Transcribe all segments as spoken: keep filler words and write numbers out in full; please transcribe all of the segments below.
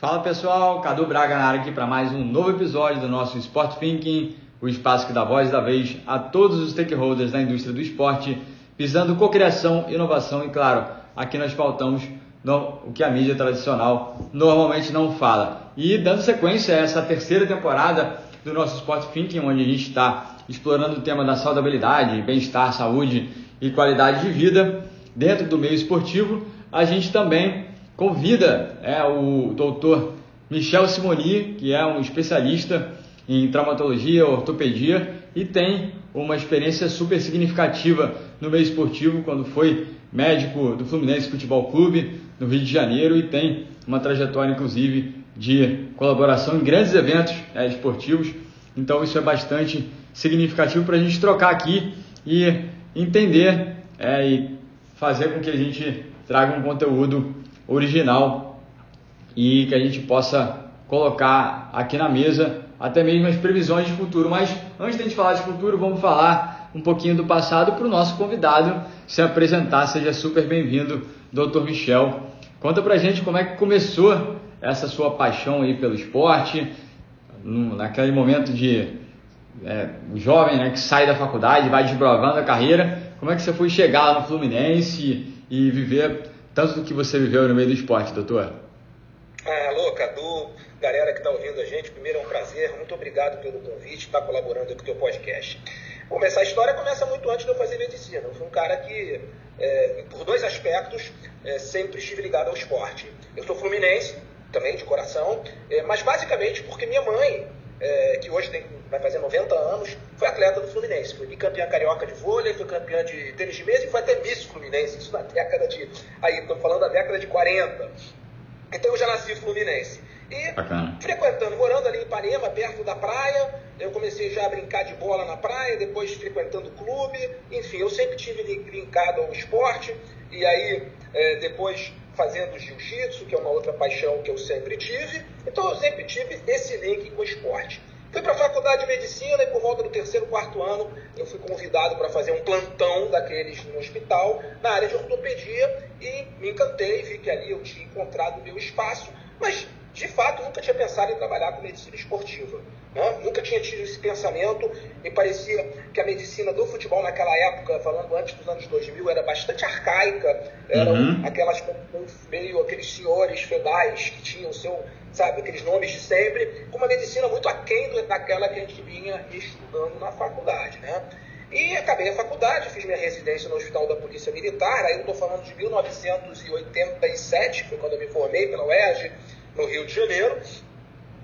Fala pessoal, Cadu Braga na área aqui para mais um novo episódio do nosso Sport Thinking, o espaço que dá voz e dá vez a todos os stakeholders da indústria do esporte, visando cocriação, inovação e, claro, aqui nós pautamos no, o que a mídia tradicional normalmente não fala. E dando sequência a essa terceira temporada do nosso Sport Thinking, onde a gente está explorando o tema da saudabilidade, bem-estar, saúde e qualidade de vida dentro do meio esportivo, a gente também convida é, o doutor Michel Simoni, que é um especialista em traumatologia, ortopedia, e tem uma experiência super significativa no meio esportivo, quando foi médico do Fluminense Futebol Clube, no Rio de Janeiro, e tem uma trajetória, inclusive, de colaboração em grandes eventos é, esportivos. Então, isso é bastante significativo para a gente trocar aqui e entender é, e fazer com que a gente traga um conteúdo original e que a gente possa colocar aqui na mesa até mesmo as previsões de futuro. Mas antes de a gente falar de futuro, vamos falar um pouquinho do passado para o nosso convidado se apresentar. Seja super bem-vindo, doutor Michel. Conta para a gente como é que começou essa sua paixão aí pelo esporte, naquele momento de é, jovem, né, que sai da faculdade, vai desbravando a carreira. Como é que você foi chegar lá no Fluminense e, e viver tanto do que você viveu no meio do esporte, doutor? Ah, alô, Cadu, galera que está ouvindo a gente, primeiro é um prazer, muito obrigado pelo convite, estar tá colaborando com o teu podcast. Bom, essa história começa muito antes de eu fazer medicina. Eu fui um cara que, é, por dois aspectos, é, sempre estive ligado ao esporte. Eu sou fluminense, também de coração, é, mas basicamente porque minha mãe, é, que hoje tem, vai fazer noventa anos, foi atleta do Fluminense, foi bicampeã carioca de vôlei, foi campeã de tênis de mesa e foi até Miss Fluminense, isso na década de... aí, estou falando da década de quarenta. Então eu já nasci Fluminense. E bacana. Frequentando, morando ali em Ipanema, perto da praia, eu comecei já a brincar de bola na praia, depois frequentando o clube, enfim, eu sempre tive brincado ao esporte, e aí é, depois... fazendo jiu-jitsu, que é uma outra paixão que eu sempre tive. Então eu sempre tive esse link com o esporte. Fui para a faculdade de medicina e por volta do terceiro, quarto ano, eu fui convidado para fazer um plantão daqueles no hospital, na área de ortopedia, e me encantei, vi que ali eu tinha encontrado o meu espaço, mas de fato nunca tinha pensado em trabalhar com medicina esportiva, né? Nunca tinha tido esse pensamento, me parecia que a medicina do futebol naquela época, falando antes dos anos dois mil, era bastante arcaica, eram uhum. aquelas meio aqueles senhores feudais que tinham seu, sabe, aqueles nomes de sempre, com uma medicina muito aquém daquela que a gente vinha estudando na faculdade, né? E acabei a faculdade, fiz minha residência no Hospital da Polícia Militar, aí eu estou falando de mil novecentos e oitenta e sete, foi quando eu me formei pela U E R J, no Rio de Janeiro,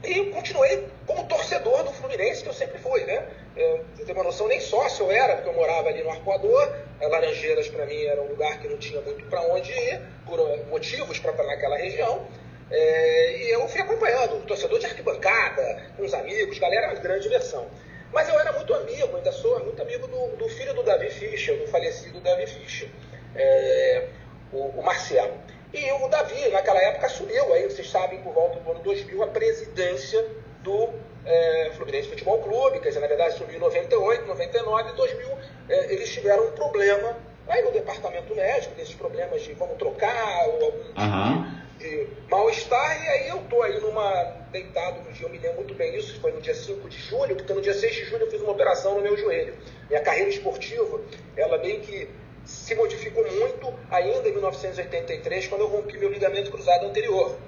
e continuei como torcedor do Fluminense, que eu sempre fui, né? Eu, você tem uma noção, nem sócio eu era, porque eu morava ali no Arpoador, a Laranjeiras para mim era um lugar que não tinha muito para onde ir, por motivos para estar naquela região, é, e eu fui acompanhando, um torcedor de arquibancada, com os amigos, galera, uma grande diversão. Mas eu era muito amigo, ainda sou muito amigo do, do filho do Davi Fischer, do falecido Davi Fischer, é, o, o Marcelo. E o Davi, naquela época, assumiu, aí vocês sabem, por volta do ano dois mil, a presidência do é, Fluminense Futebol Clube, quer dizer, na verdade, assumiu em noventa e oito, noventa e nove, em dois mil, é, eles tiveram um problema, aí no departamento médico, desses problemas de vamos trocar, ou algum tipo uhum. de, de mal-estar, e aí eu tô aí numa, deitado um dia, eu me lembro muito bem isso, foi no dia cinco de julho, porque no dia seis de julho eu fiz uma operação no meu joelho. Minha carreira esportiva, ela meio que se modificou muito ainda em mil novecentos e oitenta e três, quando eu rompi meu ligamento cruzado anterior,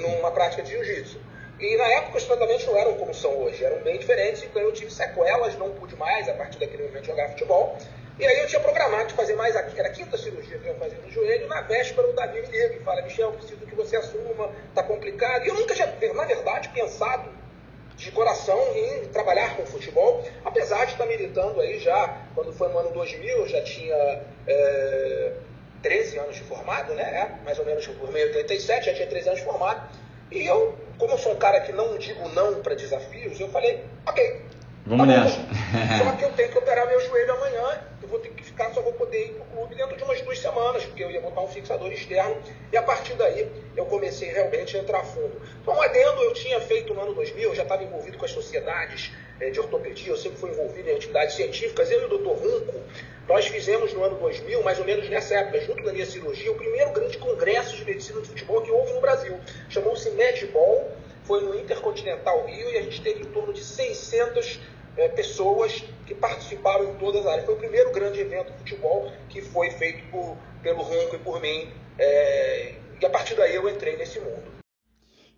numa prática de jiu-jitsu. E na época os tratamentos não eram como são hoje, eram bem diferentes, então eu tive sequelas, não pude mais, a partir daquele momento, jogar futebol. E aí eu tinha programado de fazer mais, era a quinta cirurgia que eu ia fazer no joelho, na véspera o Davi me liga e fala: Michel, preciso que você assuma, tá complicado. E eu nunca tinha, na verdade, pensado de coração em trabalhar com futebol, apesar de estar militando aí já, quando foi no ano dois mil, eu já tinha é, treze anos de formado, né? É, mais ou menos por meio de oitenta e sete, já tinha treze anos de formado, e eu, como eu sou um cara que não digo não para desafios, eu falei, ok, vamos tá nessa. Só que eu tenho que operar meu joelho amanhã, eu vou ter que ficar, só vou poder ir pro clube dentro de umas duas semanas, porque eu ia botar um fixador externo, e a partir daí eu comecei realmente a entrar fundo. Então, adendo, eu tinha feito no ano dois mil, eu já estava envolvido com as sociedades de ortopedia, eu sempre fui envolvido em atividades científicas. Eu e o doutor Runco, nós fizemos no ano dois mil, mais ou menos nessa época, junto da minha cirurgia, o primeiro grande congresso de medicina de futebol que houve no Brasil. Chamou-se MedBall, foi no Intercontinental Rio, e a gente teve em torno de seiscentas é, pessoas que participaram em todas as áreas. Foi o primeiro grande evento de futebol que foi feito por, pelo Runco e por mim, é, e a partir daí eu entrei nesse mundo.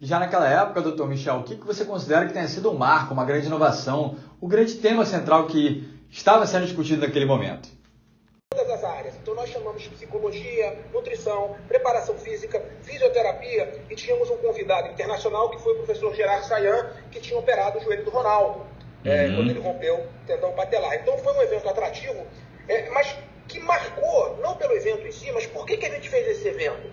E já naquela época, doutor Michel, o que você considera que tenha sido um marco, uma grande inovação, o grande tema central que estava sendo discutido naquele momento? Todas as áreas. Então nós chamamos de psicologia, nutrição, preparação física, fisioterapia, e tínhamos um convidado internacional que foi o professor Gerard Sayan, que tinha operado o joelho do Ronaldo, uhum. é, quando ele rompeu o tendão patelar. Então foi um evento atrativo, é, mas que marcou, não pelo evento em si, mas por que, que a gente fez esse evento?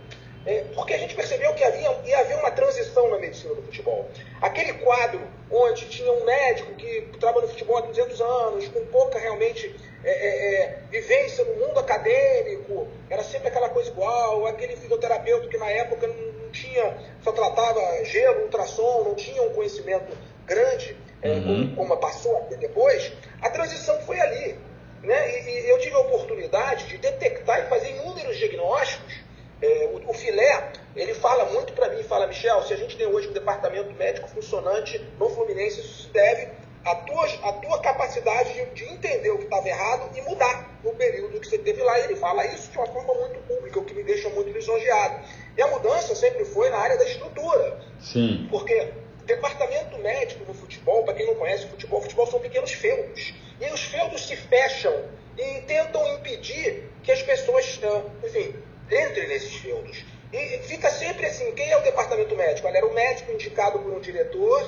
É, porque a gente percebeu que havia, ia haver uma transição na medicina do futebol. Aquele quadro onde tinha um médico que trabalha no futebol há duzentos anos, com pouca realmente é, é, vivência no mundo acadêmico, era sempre aquela coisa igual, aquele fisioterapeuta que na época não tinha, só tratava gelo, ultrassom, não tinha um conhecimento grande, uhum. é, como passou até depois. A transição foi ali, né? E, e eu tive a oportunidade de detectar e fazer inúmeros diagnósticos. É, o, o Filé, ele fala muito para mim, fala, Michel, se a gente tem hoje um departamento médico funcionante no Fluminense, isso se deve à tua, à tua capacidade de, de entender o que estava errado e mudar no período que você teve lá. E ele fala isso de uma forma muito pública, o que me deixa muito lisonjeado. E a mudança sempre foi na área da estrutura. Sim. Porque departamento médico no futebol, para quem não conhece o futebol, futebol são pequenos feudos. E os feudos se fecham e tentam impedir que as pessoas, enfim... entre nesses feudos. E fica sempre assim, quem é o departamento médico? Era o médico indicado por um diretor,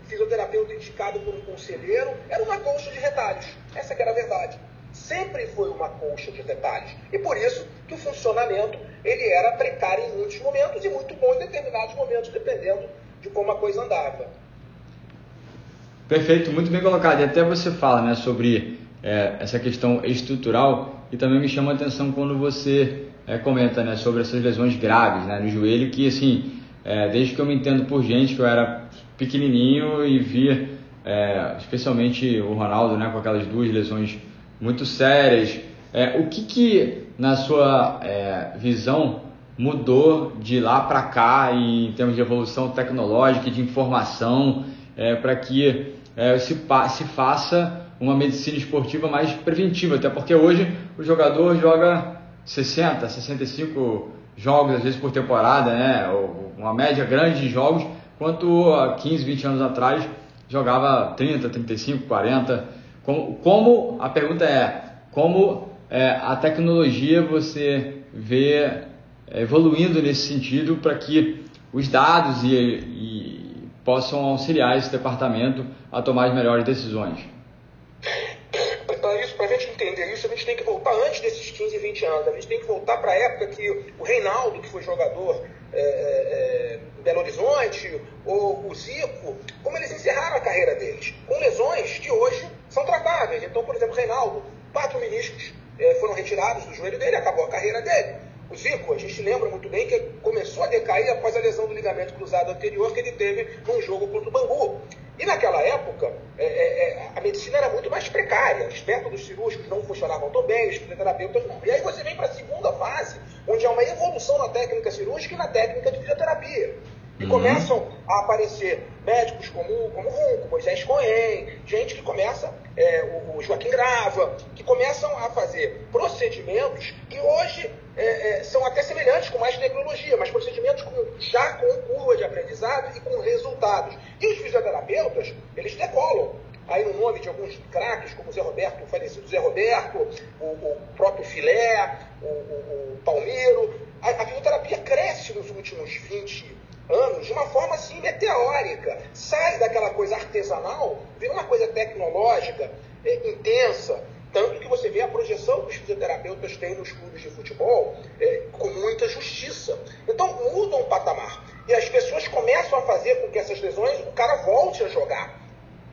o fisioterapeuta indicado por um conselheiro, era uma colcha de retalhos. Essa que era a verdade. Sempre foi uma colcha de retalhos. E por isso que o funcionamento ele era precário em muitos momentos e muito bom em determinados momentos, dependendo de como a coisa andava. Perfeito, muito bem colocado. E até você fala, né, sobre é, essa questão estrutural, e também me chama a atenção quando você... É, comenta, né, sobre essas lesões graves, né, no joelho, que assim, é, desde que eu me entendo por gente, que eu era pequenininho e via, é, especialmente o Ronaldo, né, com aquelas duas lesões muito sérias, é, o que que na sua é, visão mudou de lá para cá em termos de evolução tecnológica e de informação, é, para que é, se, se faça uma medicina esportiva mais preventiva, até porque hoje o jogador joga sessenta, sessenta e cinco jogos, às vezes, por temporada, né? Uma média grande de jogos, quanto há quinze, vinte anos atrás jogava trinta, trinta e cinco, quarenta. Como, como a pergunta é, como é, a tecnologia você vê evoluindo nesse sentido para que os dados e, e possam auxiliar esse departamento a tomar as melhores decisões? Para a gente entender isso, a gente tem que voltar antes desses quinze, vinte anos. A gente tem que voltar para a época que o Reinaldo, que foi jogador é, é, em Belo Horizonte, ou o Zico, como eles encerraram a carreira deles, com lesões que hoje são tratáveis. Então, por exemplo, o Reinaldo, quatro meniscos é, foram retirados do joelho dele, acabou a carreira dele. O Zico, a gente lembra muito bem que começou a decair após a lesão do ligamento cruzado anterior que ele teve num jogo contra o Bangu. E naquela época, é, é, a medicina era muito mais precária, os métodos cirúrgicos não funcionavam tão bem, os fisioterapeutas não. E aí você vem para a segunda fase, onde há uma evolução na técnica cirúrgica e na técnica de fisioterapia. E uhum. começam a aparecer médicos como, como Runco, Moisés Coen, gente que começa, é, o, o Joaquim Grava, que começam a fazer procedimentos que hoje é, é, são até semelhantes com mais tecnologia, mas procedimentos com, já com curva de aprendizado e com resultados. E os fisioterapeutas, eles decolam. Aí no nome de alguns craques, como o Zé Roberto, o falecido Zé Roberto, o, o próprio Filé, o, o, o Palmeiro. A, a fisioterapia cresce nos últimos vinte anos de uma forma assim meteórica, sai daquela coisa artesanal, vira uma coisa tecnológica, é, intensa, tanto que você vê a projeção que os fisioterapeutas têm nos clubes de futebol é, com muita justiça. Então muda um patamar e as pessoas começam a fazer com que essas lesões o cara volte a jogar.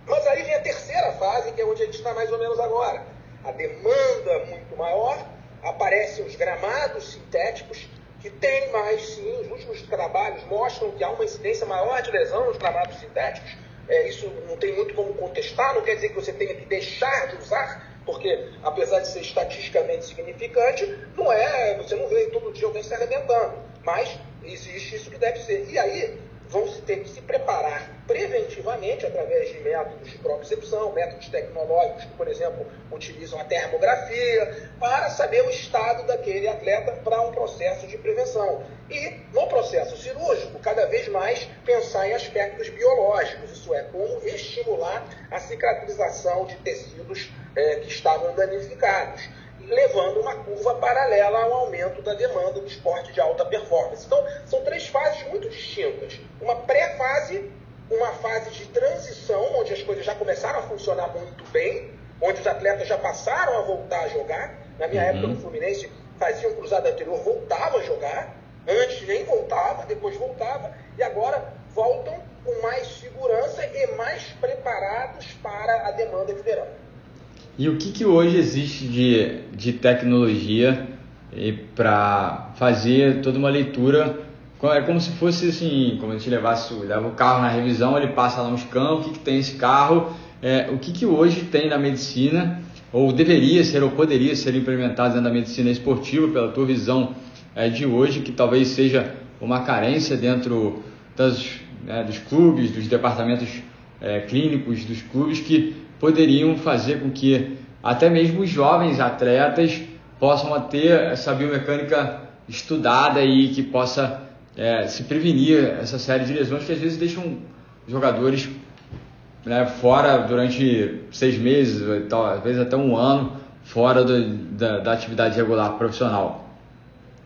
Mas aí vem a terceira fase, que é onde a gente está mais ou menos agora. A demanda muito maior, aparecem os gramados sintéticos, que tem mais, sim, os últimos trabalhos mostram que há uma incidência maior de lesão nos gramados sintéticos, é, isso não tem muito como contestar, não quer dizer que você tenha que deixar de usar, porque apesar de ser estatisticamente significante, não é, você não vê todo dia alguém se arrebentando, mas existe isso que deve ser. E aí vão se ter que se preparar preventivamente através de métodos de propriocepção, métodos tecnológicos que, por exemplo, utilizam a termografia, para saber o estado daquele atleta para um processo de prevenção. E, no processo cirúrgico, cada vez mais pensar em aspectos biológicos, isso é, como estimular a cicatrização de tecidos é, que estavam danificados, levando uma curva paralela ao aumento da demanda do esporte de alta performance. Então, são três fases muito distintas. Uma pré-fase, uma fase de transição, onde as coisas já começaram a funcionar muito bem, onde os atletas já passaram a voltar a jogar. Na minha uhum. época no Fluminense, faziam cruzada anterior, voltava a jogar. Antes nem voltava, depois voltava. E agora voltam com mais segurança e mais preparados para a demanda de verão. E o que, que hoje existe de, de tecnologia para fazer toda uma leitura? É como se fosse assim, como a gente levasse, leva o carro na revisão, ele passa lá um scan, o que, que tem esse carro? É, o que, que hoje tem na medicina, ou deveria ser, ou poderia ser implementado dentro da medicina esportiva, pela tua visão é, de hoje, que talvez seja uma carência dentro das, né, dos clubes, dos departamentos é, clínicos, dos clubes que poderiam fazer com que até mesmo os jovens atletas possam ter essa biomecânica estudada e que possa é, se prevenir essa série de lesões que às vezes deixam jogadores, né, fora durante seis meses, às vezes até um ano, fora do, da, da atividade regular profissional.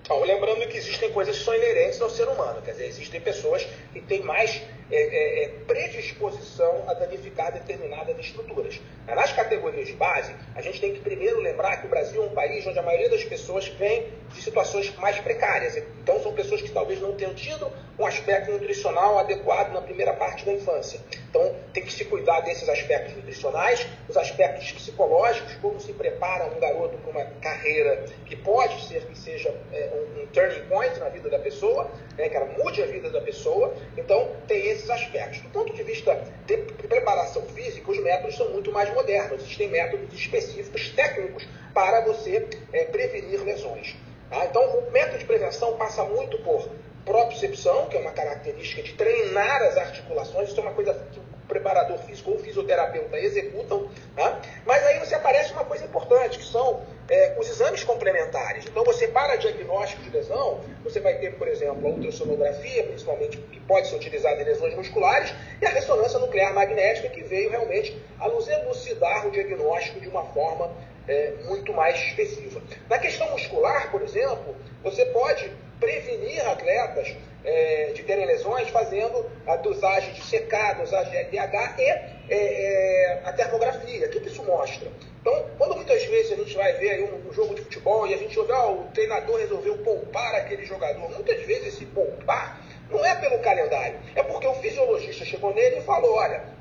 Então, lembrando que existem coisas que são inerentes ao ser humano, quer dizer, existem pessoas que têm mais é, é, predisposição a danificar determinadas estruturas. Nas categorias de base, a gente tem que primeiro lembrar que o Brasil é um país onde a maioria das pessoas vem de situações mais precárias, então são pessoas que talvez não tenham tido um aspecto nutricional adequado na primeira parte da infância. Então, tem que se cuidar desses aspectos nutricionais, os aspectos psicológicos, como se prepara um garoto para uma carreira que pode ser que seja é, um, um turning point na vida da pessoa, né, que ela mude a vida da pessoa. Então, tem esses aspectos. Do ponto de vista de preparação física, os métodos são muito mais modernos. Existem métodos específicos, técnicos, para você é, prevenir lesões. Tá? Então, o método de prevenção passa muito por propriocepção, que é uma característica de treinar as articulações. Isso é uma coisa que o preparador físico ou fisioterapeuta executam, tá? Mas aí você aparece uma coisa importante, que são é, os exames complementares. Então você, para diagnóstico de lesão, você vai ter, por exemplo, a ultrassonografia, principalmente, que pode ser utilizada em lesões musculares, e a ressonância nuclear magnética, que veio realmente a nos elucidar o diagnóstico de uma forma é, muito mais específica. Na questão muscular, por exemplo, você pode prevenir atletas é, de terem lesões fazendo a dosagem de C K, dosagem de L D H e é, é, a termografia. O que isso mostra? Então, quando muitas vezes a gente vai ver aí um, um jogo de futebol e a gente ouve, ah, o treinador resolveu poupar aquele jogador, muitas vezes esse poupar não é pelo calendário, é porque o fisiologista chegou nele e falou, olha,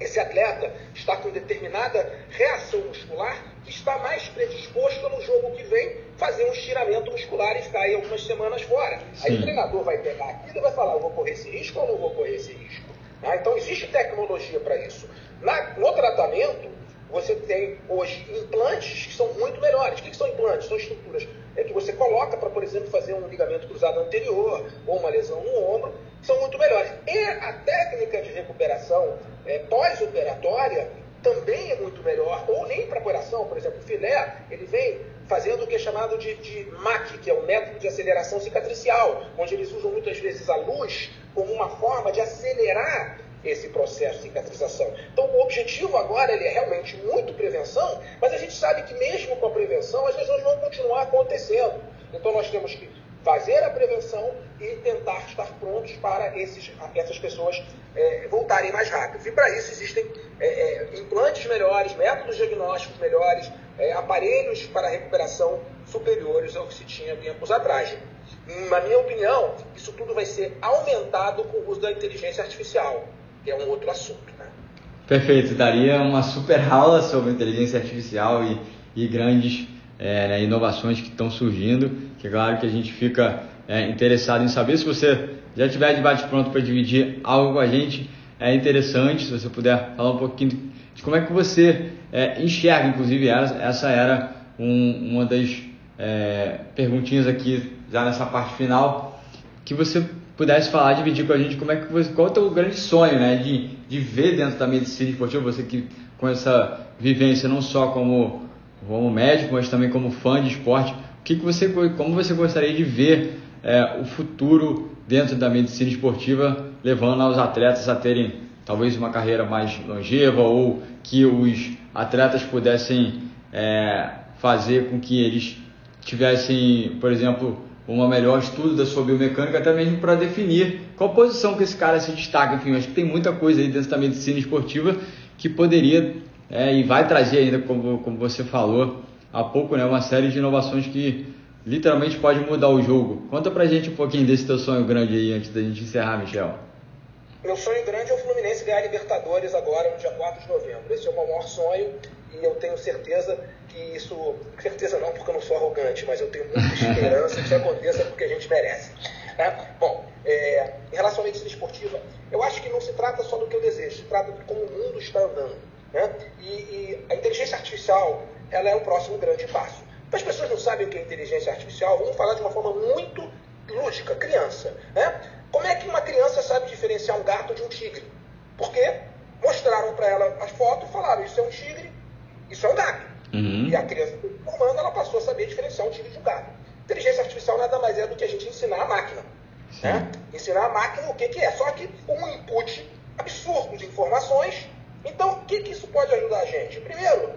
esse atleta está com determinada reação muscular que está mais predisposto no jogo que vem fazer um estiramento muscular e ficar aí algumas semanas fora. Sim. Aí o treinador vai pegar aquilo e vai falar, eu vou correr esse risco ou não vou correr esse risco? Ah, então existe tecnologia para isso. Na, no tratamento, você tem hoje implantes que são muito melhores. O que, que são implantes? São estruturas é, que você coloca para, por exemplo, fazer um ligamento cruzado anterior ou uma lesão no ombro, são muito melhores. E a técnica de recuperação é, pós-operatória também é muito melhor, ou nem para coração. Por exemplo, o Filé, ele vem fazendo o que é chamado de, de M A C, que é o método de aceleração cicatricial, onde eles usam muitas vezes a luz como uma forma de acelerar esse processo de cicatrização. Então, o objetivo agora ele é realmente muito prevenção, mas a gente sabe que mesmo com a prevenção, as lesões vão continuar acontecendo. Então, nós temos que fazer a prevenção e tentar estar prontos para esses, essas pessoas é, voltarem mais rápido. E para isso existem é, é, implantes melhores, métodos diagnósticos melhores, é, aparelhos para recuperação superiores ao que se tinha tempos atrás. Na minha opinião, isso tudo vai ser aumentado com o uso da inteligência artificial, que é um outro assunto, né? Perfeito, daria uma super aula sobre inteligência artificial e, e grandes é, né, inovações que estão surgindo, que é claro que a gente fica é, interessado em saber. Se você já tiver de bate-pronto para dividir algo com a gente, é interessante, se você puder falar um pouquinho de como é que você é, enxerga, inclusive essa era um, uma das é, perguntinhas aqui, já nessa parte final, que você pudesse falar, dividir com a gente como é que você, qual é o teu grande sonho, né, de, de ver dentro da medicina esportiva, você que com essa vivência não só como, como médico, mas também como fã de esporte, o que, que você, como você gostaria de ver é, o futuro dentro da medicina esportiva, levando aos atletas a terem talvez uma carreira mais longeva, ou que os atletas pudessem é, fazer com que eles tivessem, por exemplo, uma melhor estudo da sua biomecânica, até mesmo para definir qual posição que esse cara se destaca. Enfim, acho que tem muita coisa aí dentro da medicina esportiva que poderia é, e vai trazer ainda, como, como você falou há pouco, né, uma série de inovações que literalmente pode mudar o jogo. Conta pra gente um pouquinho desse teu sonho grande aí, antes da gente encerrar, Michel. Meu sonho grande é o Fluminense ganhar a Libertadores agora, no dia quatro de novembro. Esse é o meu maior sonho e eu tenho certeza que isso... Certeza não, porque eu não sou arrogante, mas eu tenho muita esperança que isso aconteça porque a gente merece. Né? Bom, é, em relação à medicina esportiva, eu acho que não se trata só do que eu desejo, se trata de como o mundo está andando. Né? E, e a inteligência artificial, ela é o próximo grande passo. As pessoas não sabem o que é inteligência artificial, vamos falar de uma forma muito lúdica, criança. Né? Como é que uma criança sabe diferenciar um gato de um tigre? Porque mostraram para ela as fotos e falaram, isso é um tigre, isso é um gato. Uhum. E a criança humana, ela passou a saber diferenciar um tigre de um gato. Inteligência artificial nada mais é do que a gente ensinar a máquina. Né? Ensinar a máquina o que, que é, só que um input absurdo de informações. Então, o que, que isso pode ajudar a gente? Primeiro,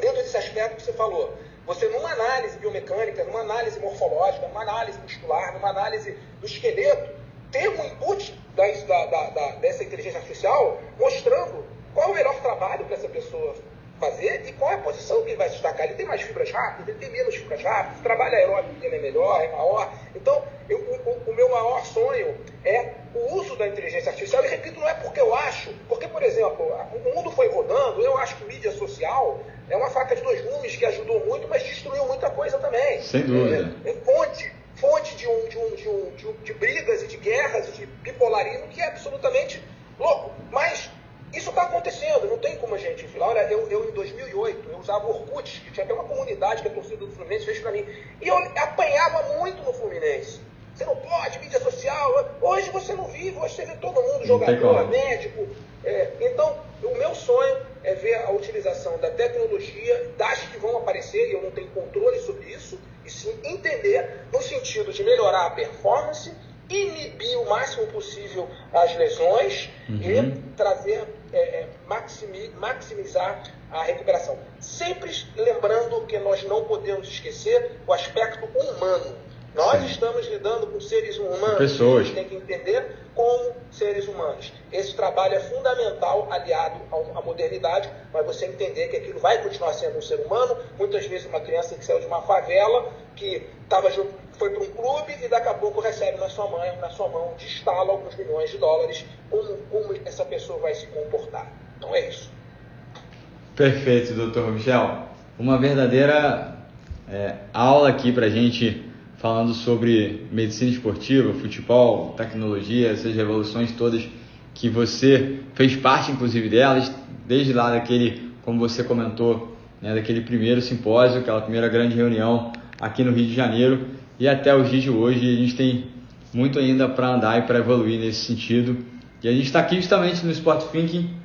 dentro desse aspecto que você falou, você, numa análise biomecânica, numa análise morfológica, numa análise muscular, numa análise do esqueleto, ter um input das, da, da, da, dessa inteligência artificial mostrando qual é o melhor trabalho para essa pessoa fazer e qual é a posição que ele vai se destacar. Ele tem mais fibras rápidas, ele tem menos fibras rápidas, o trabalho aeróbico dele é melhor, é maior. Então, eu, o, o meu maior sonho é o uso da inteligência artificial. E, repito, não é porque eu acho, porque, por exemplo, o mundo foi rodando, eu acho que mídia social... É uma faca de dois gumes que ajudou muito, mas destruiu muita coisa também. Sem dúvida. É, é fonte, fonte de, um, de, um, de, um, de, um, de brigas e de guerras e de bipolarismo que é absolutamente louco. Mas isso está acontecendo, não tem como a gente... Olha, eu, eu em dois mil e oito, eu usava Orkut, que tinha até uma comunidade que a torcida do Fluminense fez para mim, e eu apanhava muito no Fluminense. Você não pode, mídia social... Hoje você não vive, hoje você vê todo mundo, jogador, médico... É, então, o meu sonho é ver a utilização da tecnologia, das que vão aparecer, e eu não tenho controle sobre isso, e sim entender no sentido de melhorar a performance, inibir o máximo possível as lesões, uhum, e trazer, é, maximizar a recuperação. Sempre lembrando que nós não podemos esquecer o aspecto humano. Nós, sim, estamos lidando com seres humanos, pessoas. A gente tem que entender como seres humanos. Esse trabalho é fundamental, aliado à modernidade, mas você entender que aquilo vai continuar sendo um ser humano. Muitas vezes uma criança que saiu de uma favela, que tava, foi para um clube e daqui a pouco recebe na sua, mãe, na sua mão, destala alguns milhões de dólares, como, como essa pessoa vai se comportar. Então é isso. Perfeito, doutor Michel. Uma verdadeira é, aula aqui para a gente... falando sobre medicina esportiva, futebol, tecnologia, essas revoluções todas que você fez parte, inclusive, delas, desde lá daquele, como você comentou, né, daquele primeiro simpósio, aquela primeira grande reunião aqui no Rio de Janeiro, e até os dias de hoje. A gente tem muito ainda para andar e para evoluir nesse sentido. E a gente está aqui justamente no Sport Thinking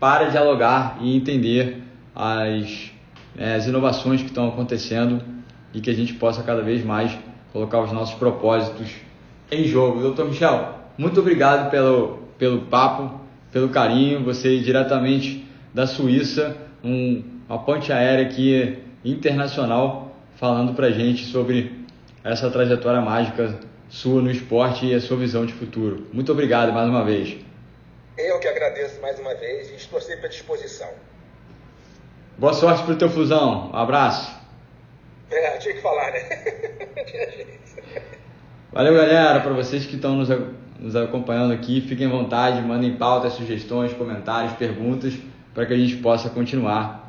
para dialogar e entender as, as inovações que estão acontecendo, e que a gente possa cada vez mais colocar os nossos propósitos em jogo. doutor Michel, muito obrigado pelo, pelo papo, pelo carinho. Você diretamente da Suíça, um, uma ponte aérea aqui internacional, falando pra gente sobre essa trajetória mágica sua no esporte e a sua visão de futuro. Muito obrigado mais uma vez. Eu que agradeço mais uma vez e estou sempre à disposição. Boa sorte pro teu Flusão. Um abraço. É, tinha que falar, né? Valeu, galera. Para vocês que estão nos, nos acompanhando aqui, fiquem à vontade, mandem pautas, sugestões, comentários, perguntas, para que a gente possa continuar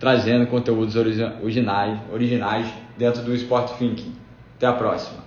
trazendo conteúdos originais, originais dentro do Sport Thinking. Até a próxima.